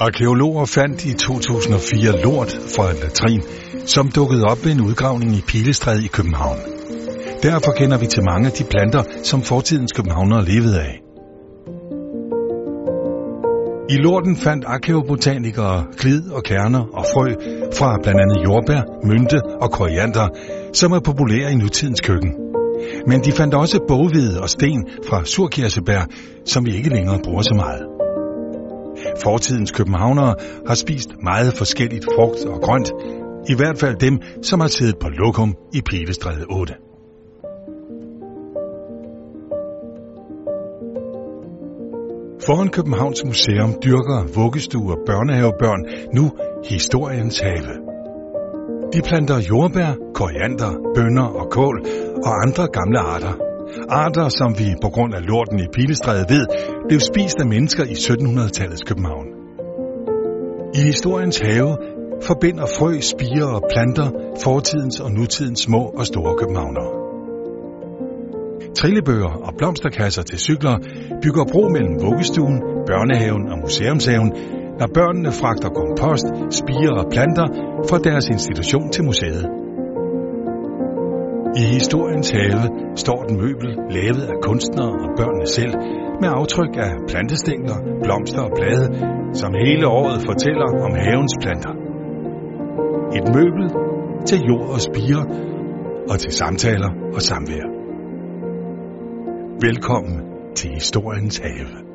Arkæologer fandt i 2004 lort fra et latrin, som dukkede op ved en udgravning i Pilestræde i København. Derfor kender vi til mange af de planter, som fortidens københavnere levede af. I lorten fandt arkæobotanikere klid og kerner og frø fra blandt andet jordbær, mynte og koriander, som er populære i nutidens køkken. Men de fandt også boghvede og sten fra surkirsebær, som vi ikke længere bruger så meget. Fortidens københavnere har spist meget forskelligt frugt og grønt, i hvert fald dem, som har siddet på lokum i Pilestræde 8. Foran Københavns Museum dyrker vuggestue- og børnehavebørn nu Historiens Have. De planter jordbær, koriander, bønner og kål og andre gamle arter. Arter, som vi på grund af lorten i Pilestræde ved, blev spist af mennesker i 1700-tallets København. I Historiens Have forbinder frø, spirer og planter fortidens og nutidens små og store københavnere. Trillebøger og blomsterkasser til cykler bygger bro mellem vuggestuen, børnehaven og museumshaven, når børnene fragter kompost, spirer og planter fra deres institution til museet. I Historiens Have står et møbel lavet af kunstnere og børnene selv, med aftryk af plantestængler, blomster og blade, som hele året fortæller om havens planter. Et møbel til jord og spirer, og til samtaler og samvær. Velkommen til Historiens Have.